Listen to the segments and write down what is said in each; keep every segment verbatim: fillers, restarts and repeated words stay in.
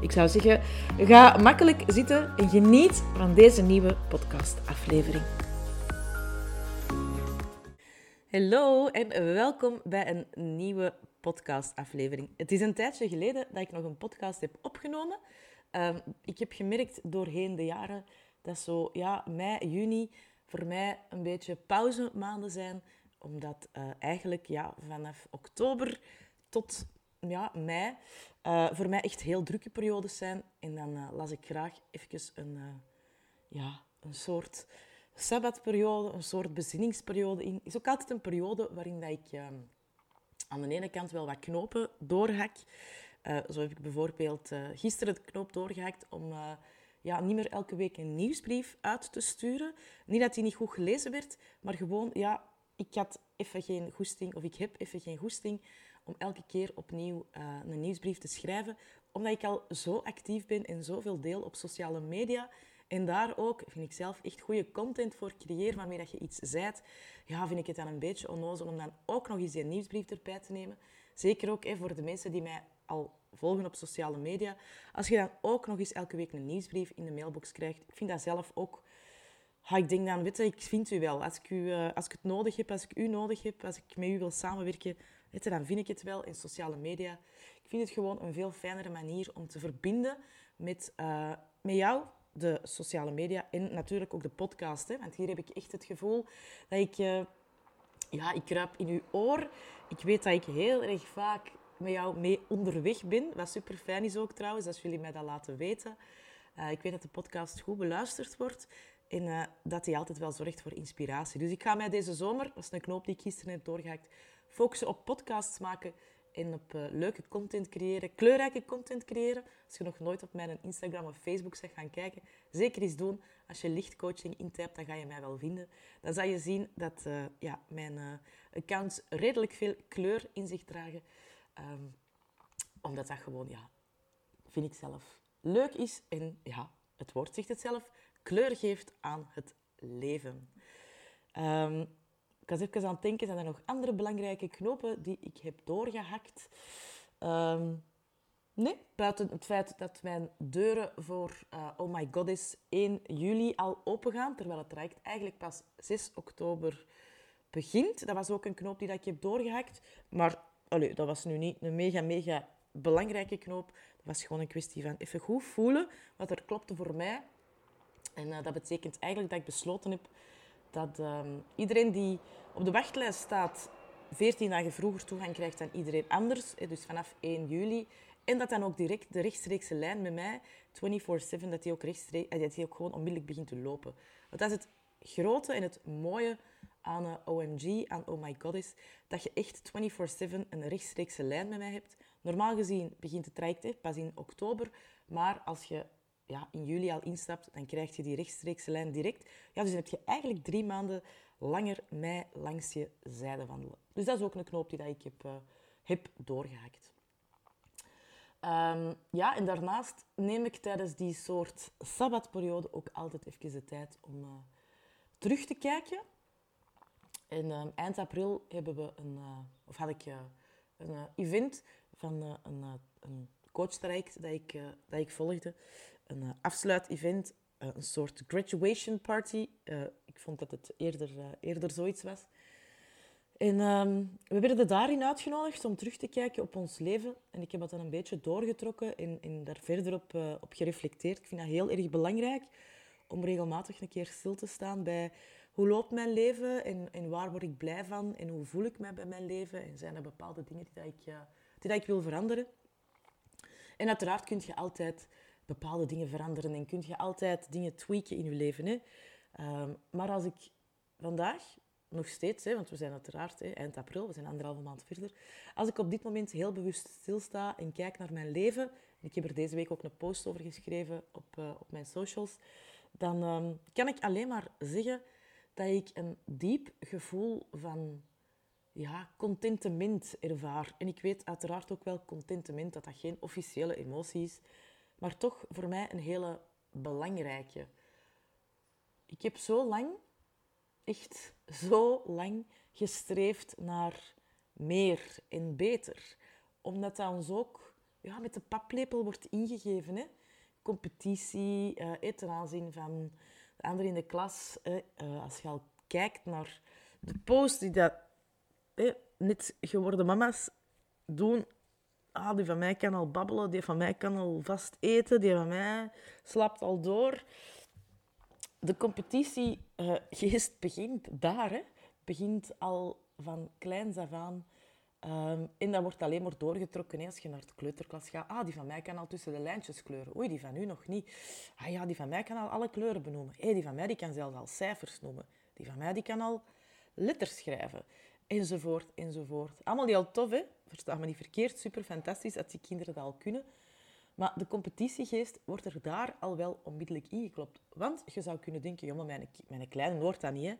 Ik zou zeggen, ga makkelijk zitten en geniet van deze nieuwe podcastaflevering. Hallo en welkom bij een nieuwe podcastaflevering. Het is een tijdje geleden dat ik nog een podcast heb opgenomen. Uh, ik heb gemerkt doorheen de jaren dat zo, ja, mei, juni voor mij een beetje pauzemaanden zijn. Omdat uh, eigenlijk ja, vanaf oktober tot ja, mei uh, voor mij echt heel drukke periodes zijn. En dan uh, las ik graag even een, uh, ja, een soort sabbatperiode, een soort bezinningsperiode in. Het is ook altijd een periode waarin dat ik uh, aan de ene kant wel wat knopen doorhak. Uh, zo heb ik bijvoorbeeld uh, gisteren de knoop doorgehakt om uh, ja, niet meer elke week een nieuwsbrief uit te sturen. Niet dat die niet goed gelezen werd, maar gewoon, ja, ik had even geen goesting, of ik heb even geen goesting om elke keer opnieuw uh, een nieuwsbrief te schrijven, omdat ik al zo actief ben en zoveel deel op sociale media. En daar ook, vind ik zelf, echt goede content voor creëer, waarmee dat je iets zegt. Ja, vind ik het dan een beetje onnozel om dan ook nog eens een nieuwsbrief erbij te nemen. Zeker ook hè, voor de mensen die mij al volgen op sociale media. Als je dan ook nog eens elke week een nieuwsbrief in de mailbox krijgt, ik vind dat zelf ook... Ha, ik denk dan, weet je, ik vind u wel. Als ik, u, uh, als ik het nodig heb, als ik u nodig heb, als ik met u wil samenwerken, weet je, dan vind ik het wel in sociale media. Ik vind het gewoon een veel fijnere manier om te verbinden met, uh, met jou... de sociale media en natuurlijk ook de podcast. Hè? Want hier heb ik echt het gevoel dat ik... Uh, ja, ik kruip in uw oor. Ik weet dat ik heel erg vaak met jou mee onderweg ben. Wat super fijn is ook trouwens, als jullie mij dat laten weten. Uh, ik weet dat de podcast goed beluisterd wordt. En uh, dat die altijd wel zorgt voor inspiratie. Dus ik ga mij deze zomer, dat is een knoop die ik gisteren heb doorgehakt, focussen op podcasts maken... en op uh, leuke content creëren, kleurrijke content creëren. Als je nog nooit op mijn Instagram of Facebook bent gaan kijken, zeker eens doen. Als je lichtcoaching intypt, dan ga je mij wel vinden. Dan zal je zien dat uh, ja, mijn uh, accounts redelijk veel kleur in zich dragen. Um, omdat dat gewoon, ja, vind ik zelf, leuk is. En ja, het woord zegt het zelf, kleur geeft aan het leven. Um, Ik was even aan het denken, zijn er nog andere belangrijke knopen die ik heb doorgehakt? Um, nee, buiten het feit dat mijn deuren voor uh, Oh My Goddess één juli al opengaan, terwijl het traject eigenlijk pas zes oktober begint. Dat was ook een knoop die dat ik heb doorgehakt. Maar allee, dat was nu niet een mega, mega belangrijke knoop. Dat was gewoon een kwestie van even goed voelen wat er klopte voor mij. En uh, dat betekent eigenlijk dat ik besloten heb... dat um, iedereen die op de wachtlijst staat veertien dagen vroeger toegang krijgt dan iedereen anders. Dus vanaf één juli. En dat dan ook direct de rechtstreekse lijn met mij, vierentwintig zeven, dat die ook, rechtstreeks, dat die ook gewoon onmiddellijk begint te lopen. Want dat is het grote en het mooie aan uh, O M G, aan Oh My Goddess, dat je echt vierentwintig zeven een rechtstreekse lijn met mij hebt. Normaal gezien begint het traject hè, pas in oktober, maar als je... ja, in juli al instapt, dan krijg je die rechtstreekse lijn direct. Ja, dus dan heb je eigenlijk drie maanden langer mij langs je zijde wandelen. Dus dat is ook een knoop die dat ik heb, uh, heb doorgehakt. Um, ja, en daarnaast neem ik tijdens die soort sabbatperiode ook altijd even de tijd om uh, terug te kijken. En uh, eind april hebben we een, uh, of had ik uh, een uh, event van uh, een, uh, een coachtraject dat ik, uh, dat ik volgde. Een uh, afsluitevent, uh, een soort graduation party. Uh, ik vond dat het eerder, uh, eerder zoiets was. En um, we werden daarin uitgenodigd om terug te kijken op ons leven. En ik heb dat dan een beetje doorgetrokken en, en daar verder op, uh, op gereflecteerd. Ik vind dat heel erg belangrijk om regelmatig een keer stil te staan bij hoe loopt mijn leven en, en waar word ik blij van en hoe voel ik mij bij mijn leven en zijn er bepaalde dingen die, dat ik, uh, die dat ik wil veranderen. En uiteraard kun je altijd... bepaalde dingen veranderen en kun je altijd dingen tweaken in je leven. Hè? Um, maar als ik vandaag nog steeds, hè, want we zijn uiteraard hè, eind april, we zijn anderhalve maand verder, als ik op dit moment heel bewust stilsta en kijk naar mijn leven, en ik heb er deze week ook een post over geschreven op, uh, op mijn socials, dan um, kan ik alleen maar zeggen dat ik een diep gevoel van ja, contentement ervaar. En ik weet uiteraard ook wel contentement, dat dat geen officiële emotie is, maar toch voor mij een hele belangrijke. Ik heb zo lang, echt zo lang, gestreefd naar meer en beter. Omdat dat ons ook ja, met de paplepel wordt ingegeven. Hè? Competitie, eh, ten aanzien van de anderen in de klas. Eh, eh, als je al kijkt naar de post die dat, eh, net geworden mama's doen. Ah, die van mij kan al babbelen, die van mij kan al vast eten, die van mij slaapt al door. De competitiegeest uh, begint daar. Hè. Begint al van kleins af aan. Um, en dat wordt alleen maar doorgetrokken hè, als je naar de kleuterklas gaat. Ah, die van mij kan al tussen de lijntjes kleuren. Oei, die van u nog niet. Ah ja, die van mij kan al alle kleuren benoemen. Hey, die van mij die kan zelfs al cijfers noemen. Die van mij die kan al letters schrijven. Enzovoort, enzovoort. Allemaal heel tof, hè? Versta me niet verkeerd. Super fantastisch dat die kinderen dat al kunnen. Maar de competitiegeest wordt er daar al wel onmiddellijk ingeklopt. Want je zou kunnen denken, jongen, mijn, mijn kleine hoort dat niet. Hè?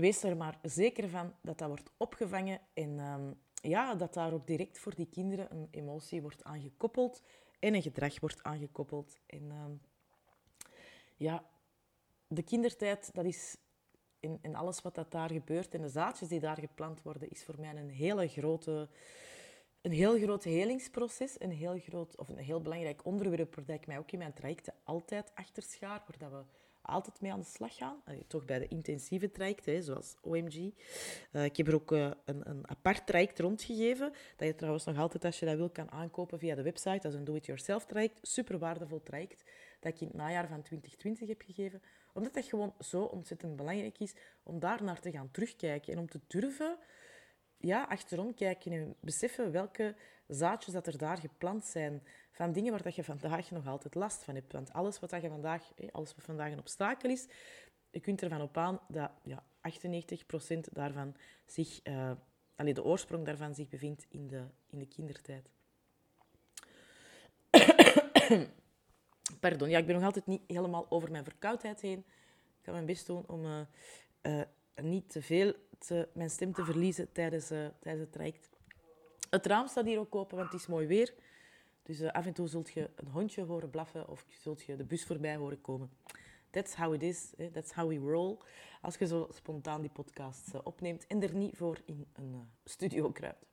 Wees er maar zeker van dat dat wordt opgevangen. En um, ja, dat daar ook direct voor die kinderen een emotie wordt aangekoppeld. En een gedrag wordt aangekoppeld. En um, ja, de kindertijd, dat is... En, en alles wat dat daar gebeurt en de zaadjes die daar geplant worden, is voor mij een hele grote... Een heel groot helingsproces, een heel groot, of een heel belangrijk onderwerp waar ik mij ook in mijn trajecten altijd achter schaar, waar we altijd mee aan de slag gaan. Allee, toch bij de intensieve trajecten, hè, zoals O M G. Uh, ik heb er ook uh, een, een apart traject rondgegeven, dat je trouwens nog altijd, als je dat wil, kan aankopen via de website. Dat is een do-it-yourself traject, super waardevol traject, dat ik in het najaar van twintig twintig heb gegeven. Omdat dat gewoon zo ontzettend belangrijk is om daar naar te gaan terugkijken en om te durven... Ja, achterom kijken en beseffen welke zaadjes dat er daar geplant zijn. Van dingen waar dat je vandaag nog altijd last van hebt. Want alles wat, dat je vandaag, alles wat vandaag een obstakel is, je kunt ervan op aan dat ja, achtennegentig procent daarvan zich, uh, allee, de oorsprong daarvan zich bevindt in de, in de kindertijd. Pardon, ja, ik ben nog altijd niet helemaal over mijn verkoudheid heen. Ik ga mijn best doen om uh, uh, niet te veel... Te, mijn stem te verliezen tijdens, uh, tijdens het traject. Het raam staat hier ook open, want het is mooi weer. Dus uh, af en toe zult je een hondje horen blaffen of zult je de bus voorbij horen komen. That's how it is. Eh? That's how we roll. Als je zo spontaan die podcast uh, opneemt en er niet voor in een uh, studio kruipt.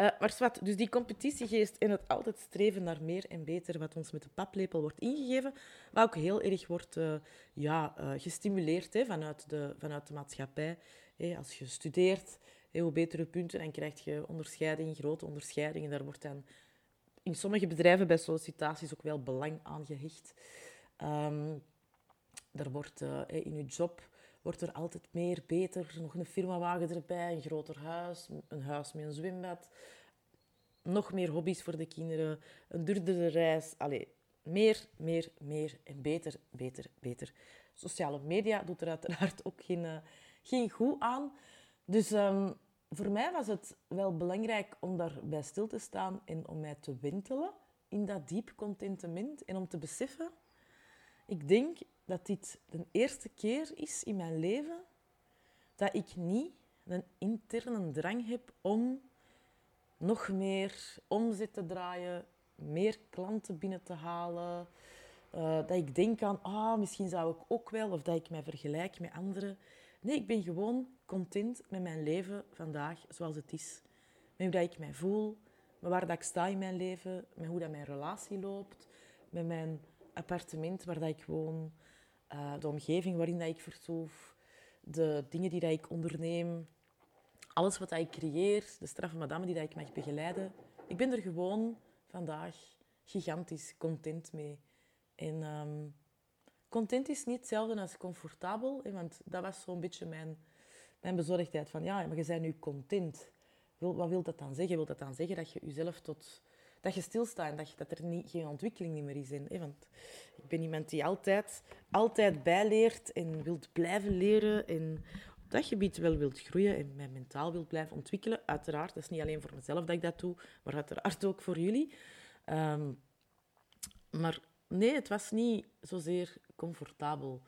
Uh, maar zwart, dus die competitiegeest en het altijd streven naar meer en beter, wat ons met de paplepel wordt ingegeven, maar ook heel erg wordt uh, ja, uh, gestimuleerd hè, vanuit, de, vanuit de maatschappij. Hey, als je studeert, hey, hoe betere punten, dan krijg je onderscheiding, grote onderscheidingen. Daar wordt dan in sommige bedrijven bij sollicitaties ook wel belang aan gehecht. Um, daar wordt uh, in je job... wordt er altijd meer, beter, nog een firmawagen erbij, een groter huis, een huis met een zwembad, nog meer hobby's voor de kinderen, een duurdere reis. Allee, meer, meer, meer en beter, beter, beter. Sociale media doet er uiteraard ook geen, uh, geen goed aan. Dus um, voor mij was het wel belangrijk om daarbij stil te staan en om mij te wentelen in dat diep contentement en om te beseffen, ik denk... dat dit de eerste keer is in mijn leven dat ik niet een interne drang heb om nog meer omzet te draaien, meer klanten binnen te halen. Uh, dat ik denk aan, ah, misschien zou ik ook wel, of dat ik mij vergelijk met anderen. Nee, ik ben gewoon content met mijn leven vandaag zoals het is. Met hoe dat ik mij voel, met waar dat ik sta in mijn leven, met hoe dat mijn relatie loopt, met mijn appartement waar dat ik woon. Uh, de omgeving waarin dat ik vertoef, de dingen die dat ik onderneem, alles wat dat ik creëer, de straffe madame die dat ik mag begeleiden. Ik ben er gewoon vandaag gigantisch content mee. En um, content is niet hetzelfde als comfortabel, hè, want dat was zo'n beetje mijn, mijn bezorgdheid. Van ja, maar je bent nu content. Wat wil dat dan zeggen? Wil dat dan zeggen dat je jezelf tot... Dat je stilstaat en dat, je, dat er niet, geen ontwikkeling meer is. In, hè? Want ik ben iemand die altijd, altijd bijleert en wilt blijven leren. En op dat gebied wel wilt groeien en mij mentaal wilt blijven ontwikkelen. Uiteraard, dat is niet alleen voor mezelf dat ik dat doe, maar uiteraard ook voor jullie. Um, maar nee, het was niet zozeer comfortabel.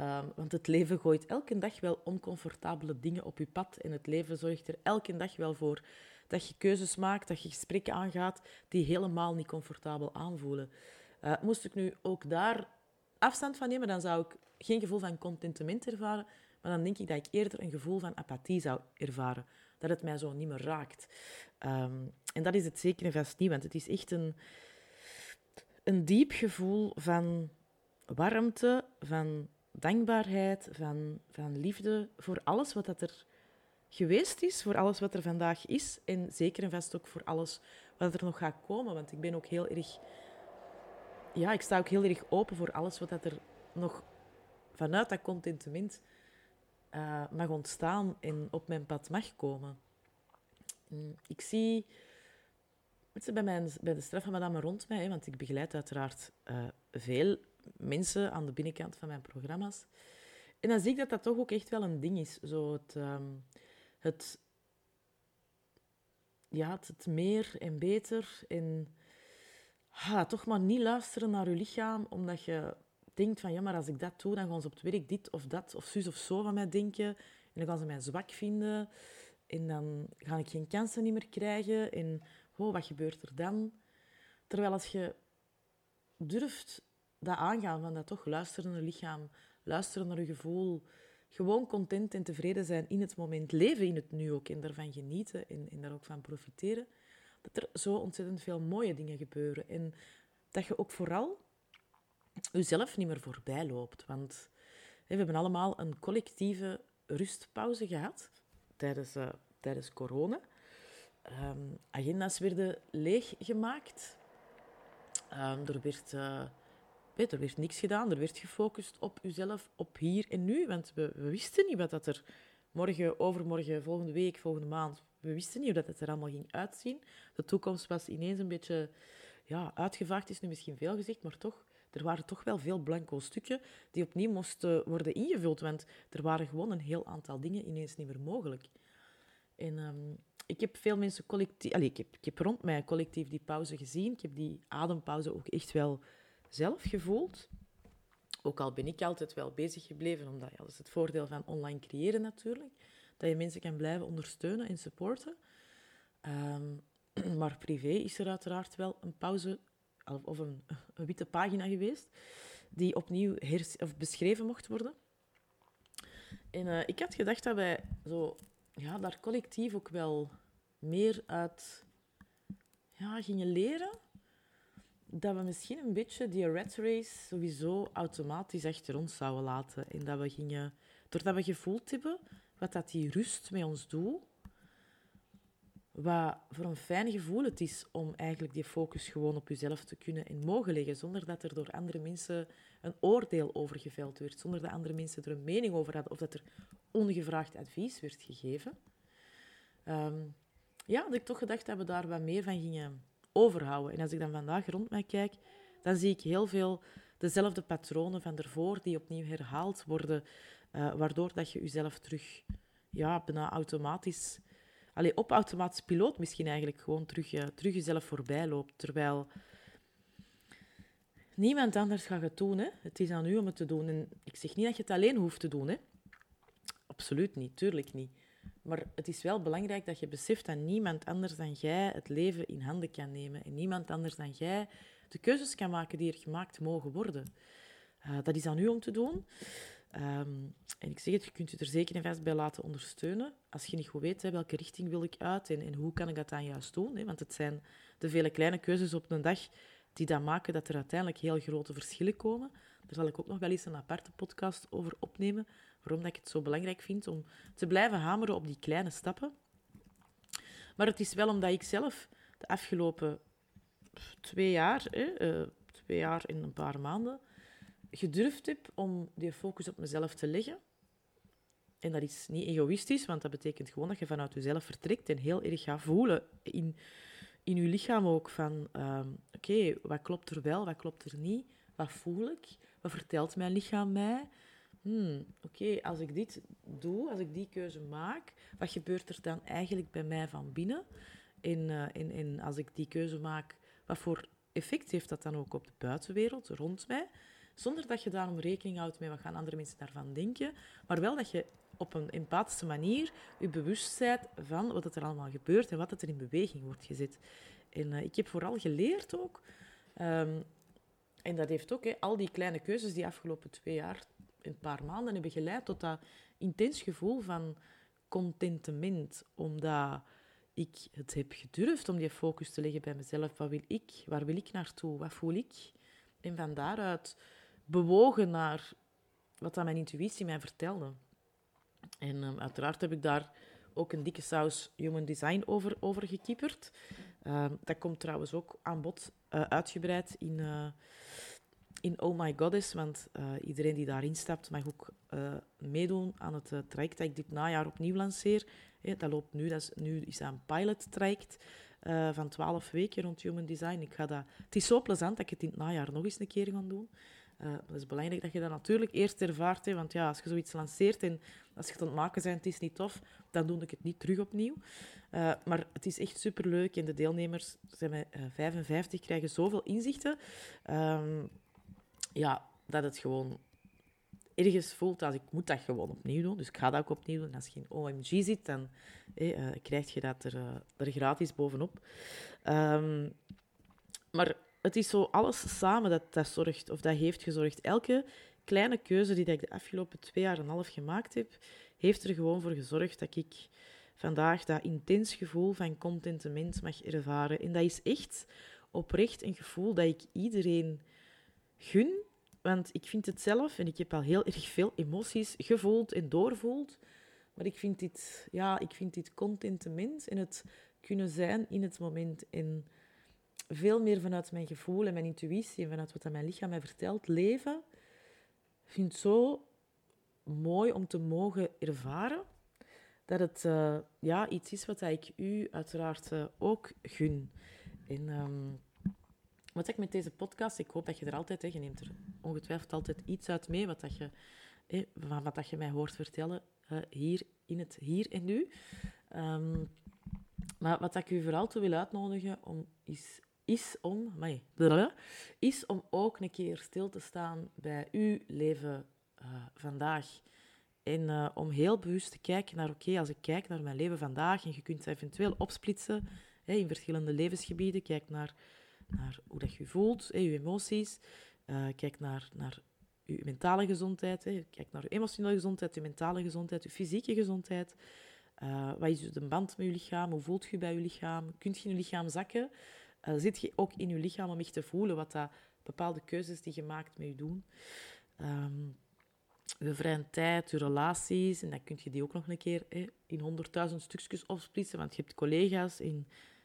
Um, want het leven gooit elke dag wel oncomfortabele dingen op je pad. En het leven zorgt er elke dag wel voor dat je keuzes maakt, dat je gesprekken aangaat die helemaal niet comfortabel aanvoelen. Uh, moest ik nu ook daar afstand van nemen, dan zou ik geen gevoel van contentement ervaren. Maar dan denk ik dat ik eerder een gevoel van apathie zou ervaren. Dat het mij zo niet meer raakt. Um, en dat is het zeker en vast niet, want het is echt een, een diep gevoel van warmte, van dankbaarheid, van, van liefde voor alles wat dat er geweest is, voor alles wat er vandaag is en zeker en vast ook voor alles wat er nog gaat komen. Want ik ben ook heel erg... Ja, ik sta ook heel erg open voor alles wat dat er nog vanuit dat contentement uh, mag ontstaan en op mijn pad mag komen. Ik zie... Bij, mijn, bij de straf van madame rond mij, hè, want ik begeleid uiteraard uh, veel mensen aan de binnenkant van mijn programma's. En dan zie ik dat dat toch ook echt wel een ding is. Zo het, um, het, ja, het, het meer en beter. En ha, toch maar niet luisteren naar je lichaam, omdat je denkt van ja, maar als ik dat doe, dan gaan ze op het werk dit of dat of zus of zo van mij denken. En dan gaan ze mij zwak vinden. En dan ga ik geen kansen niet meer krijgen. En oh, wat gebeurt er dan? Terwijl als je durft dat aangaan, van dat toch luisteren naar je lichaam, luisteren naar je gevoel, gewoon content en tevreden zijn in het moment, leven in het nu ook en daarvan genieten en, en daar ook van profiteren, dat er zo ontzettend veel mooie dingen gebeuren. En dat je ook vooral jezelf niet meer voorbij loopt. Want hé, we hebben allemaal een collectieve rustpauze gehad tijdens, uh, tijdens corona. Um, agenda's werden leeggemaakt. Um, er, werd, uh, weet, er werd niks gedaan. Er werd gefocust op uzelf, op hier en nu. Want we, we wisten niet wat dat er morgen, overmorgen, volgende week, volgende maand... We wisten niet hoe dat er allemaal ging uitzien. De toekomst was ineens een beetje ja, uitgevaagd. Is nu misschien veel gezegd, maar toch... Er waren toch wel veel blanco stukken die opnieuw moesten worden ingevuld. Want er waren gewoon een heel aantal dingen ineens niet meer mogelijk. En... Um, Ik heb veel mensen collectief... Allez, ik, heb, ik heb rond mij collectief die pauze gezien. Ik heb die adempauze ook echt wel zelf gevoeld. Ook al ben ik altijd wel bezig gebleven, omdat ja, dat is het voordeel van online creëren natuurlijk. Dat je mensen kan blijven ondersteunen en supporten. Um, maar privé is er uiteraard wel een pauze of een, een witte pagina geweest die opnieuw hers- of beschreven mocht worden. En uh, ik had gedacht dat wij zo... Ja, daar collectief ook wel meer uit ja, gingen leren. Dat we misschien een beetje die rat race sowieso automatisch achter ons zouden laten. En dat we gingen, doordat we gevoeld hebben wat dat die rust met ons doet, wat voor een fijn gevoel het is om eigenlijk die focus gewoon op jezelf te kunnen en mogen leggen, zonder dat er door andere mensen een oordeel over geveld werd, zonder dat andere mensen er een mening over hadden of dat er ongevraagd advies werd gegeven. Um, ja, had ik toch gedacht dat we daar wat meer van gingen overhouden. En als ik dan vandaag rond mij kijk, dan zie ik heel veel dezelfde patronen van ervoor die opnieuw herhaald worden, uh, waardoor dat je jezelf terug ja, bijna automatisch... Allee, op automatisch piloot misschien eigenlijk gewoon terug, uh, terug jezelf voorbij loopt. Terwijl niemand anders gaat het doen. Hè? Het is aan u om het te doen. En ik zeg niet dat je het alleen hoeft te doen. Hè? Absoluut niet, tuurlijk niet. Maar het is wel belangrijk dat je beseft dat niemand anders dan jij het leven in handen kan nemen. En niemand anders dan jij de keuzes kan maken die er gemaakt mogen worden. Uh, dat is aan u om te doen. Um, en ik zeg het, je kunt je er zeker en vast bij laten ondersteunen. Als je niet goed weet, hè, welke richting wil ik uit en, en hoe kan ik dat dan juist doen? Hè? Want het zijn de vele kleine keuzes op een dag die dan maken dat er uiteindelijk heel grote verschillen komen. Daar zal ik ook nog wel eens een aparte podcast over opnemen. Waarom dat ik het zo belangrijk vind om te blijven hameren op die kleine stappen. Maar het is wel omdat ik zelf de afgelopen twee jaar, hè, uh, twee jaar en een paar maanden... gedurfd heb om die focus op mezelf te leggen. En dat is niet egoïstisch, want dat betekent gewoon dat je vanuit jezelf vertrekt en heel erg gaat voelen in, in je lichaam ook van um, oké, okay, wat klopt er wel, wat klopt er niet, wat voel ik, wat vertelt mijn lichaam mij? Hmm, oké, okay, als ik dit doe, als ik die keuze maak, wat gebeurt er dan eigenlijk bij mij van binnen? En, uh, en, en als ik die keuze maak, wat voor effect heeft dat dan ook op de buitenwereld rond mij, zonder dat je daarom rekening houdt met wat gaan andere mensen daarvan denken, maar wel dat je op een empathische manier je bewust bent van wat er allemaal gebeurt en wat er in beweging wordt gezet. En uh, ik heb vooral geleerd ook, um, en dat heeft ook he, al die kleine keuzes die afgelopen twee jaar, een paar maanden, hebben geleid tot dat intens gevoel van contentement, omdat ik het heb gedurfd om die focus te leggen bij mezelf. Wat wil ik? Waar wil ik naartoe? Wat voel ik? En van daaruit bewogen naar wat dat mijn intuïtie mij vertelde. En um, uiteraard heb ik daar ook een dikke saus Human Design over, over gekieperd. Um, dat komt trouwens ook aan bod uh, uitgebreid in, uh, in Oh My Goddess. Want uh, iedereen die daarin stapt mag ook uh, meedoen aan het uh, traject dat ik dit najaar opnieuw lanceer. He, dat loopt nu, dat is, nu is dat een pilot-traject uh, van twaalf weken rond Human Design. Ik ga dat, het is zo plezant dat ik het in het najaar nog eens een keer ga doen. Het uh, is belangrijk dat je dat natuurlijk eerst ervaart. Hè, want ja, als je zoiets lanceert en als je het aan het maken bent, het is niet tof, dan doe ik het niet terug opnieuw. Uh, maar het is echt superleuk. En de deelnemers zijn bij uh, vijfenvijftig, krijgen zoveel inzichten. Um, ja, dat het gewoon ergens voelt als ik moet dat gewoon opnieuw doen. Dus ik ga dat ook opnieuw doen. En als je in O M G zit, dan hey, uh, krijg je dat er, uh, er gratis bovenop. Um, maar... Het is zo alles samen dat dat zorgt, of dat heeft gezorgd. Elke kleine keuze die ik de afgelopen twee jaar en een half gemaakt heb, heeft er gewoon voor gezorgd dat ik vandaag dat intens gevoel van contentement mag ervaren. En dat is echt oprecht een gevoel dat ik iedereen gun. Want ik vind het zelf, en ik heb al heel erg veel emoties gevoeld en doorvoeld, maar ik vind dit, ja, ik vind dit contentement en het kunnen zijn in het moment in... veel meer vanuit mijn gevoel en mijn intuïtie en vanuit wat mijn lichaam mij vertelt, leven, vind het zo mooi om te mogen ervaren dat het uh, ja, iets is wat ik u uiteraard uh, ook gun. En um, wat ik met deze podcast, ik hoop dat je er altijd, hè, je neemt er ongetwijfeld altijd iets uit mee wat dat je, hè, van wat dat je mij hoort vertellen uh, hier in het hier en nu. Um, maar wat ik u vooral toe wil uitnodigen om is Is om, amai, is om ook een keer stil te staan bij uw leven uh, vandaag. En uh, om heel bewust te kijken naar, oké, okay, als ik kijk naar mijn leven vandaag, en je kunt het eventueel opsplitsen hè, in verschillende levensgebieden, kijk naar, naar hoe dat je voelt, hè, je emoties, uh, kijk naar, naar je mentale gezondheid, hè, kijk naar je emotionele gezondheid, je mentale gezondheid, je fysieke gezondheid. Uh, wat is de band met je lichaam? Hoe voelt je bij je lichaam? Kunt je in je lichaam zakken? Uh, zit je ook in je lichaam om echt te voelen wat dat bepaalde keuzes die je maakt met je doen? Um, je vrije tijd, je relaties, en dan kun je die ook nog een keer eh, in honderdduizend stukjes opsplitsen, want je hebt collega's, en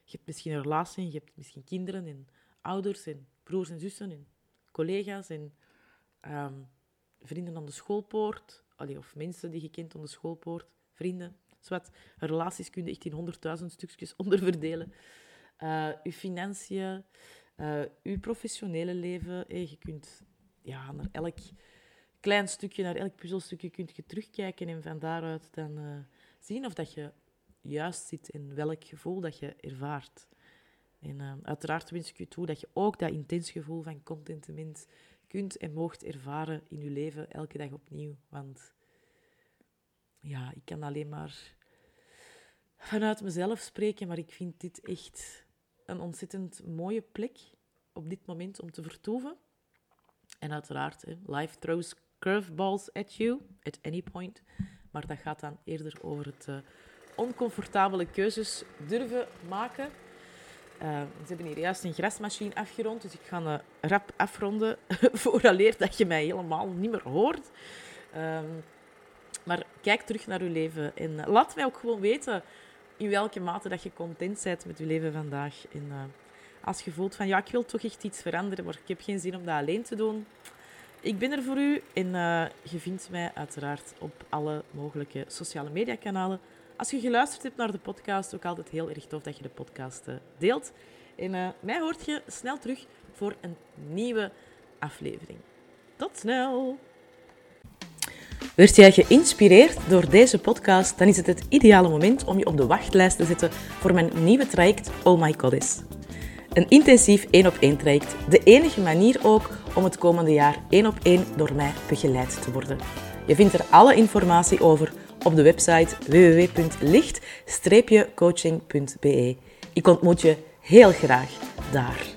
je hebt misschien een relatie, en je hebt misschien kinderen, en ouders, en broers en zussen, en collega's, en um, vrienden aan de schoolpoort, allee, of mensen die je kent aan de schoolpoort, vrienden, zowat. Relaties kun je echt in honderdduizend stukjes onderverdelen. Uh, je financiën, uh, je professionele leven. Hey, je kunt ja, naar elk klein stukje, naar elk puzzelstukje kunt je terugkijken en van daaruit dan uh, zien of dat je juist zit en welk gevoel dat je ervaart. En uh, uiteraard wens ik je toe dat je ook dat intens gevoel van contentement kunt en moogt ervaren in je leven elke dag opnieuw. Want ja, ik kan alleen maar vanuit mezelf spreken, maar ik vind dit echt een ontzettend mooie plek op dit moment om te vertoeven. En uiteraard, hè, life throws curveballs at you, at any point. Maar dat gaat dan eerder over het uh, oncomfortabele keuzes durven maken. Uh, ze hebben hier juist een grasmachine afgerond, dus ik ga uh, rap afronden vooraleer dat je mij helemaal niet meer hoort. Um, maar kijk terug naar je leven en uh, laat mij ook gewoon weten in welke mate dat je content bent met je leven vandaag. En uh, als je voelt van, ja, ik wil toch echt iets veranderen, maar ik heb geen zin om dat alleen te doen. Ik ben er voor u en uh, je vindt mij uiteraard op alle mogelijke sociale mediakanalen. Als je geluisterd hebt naar de podcast, ook altijd heel erg tof dat je de podcast uh, deelt. En uh, mij hoort je snel terug voor een nieuwe aflevering. Tot snel! Werd jij geïnspireerd door deze podcast, dan is het het ideale moment om je op de wachtlijst te zetten voor mijn nieuwe traject Oh My Goddess. Een intensief één op één traject. De enige manier ook om het komende jaar één op één door mij begeleid te worden. Je vindt er alle informatie over op de website w w w punt licht streepje coaching punt b e. Ik ontmoet je heel graag daar.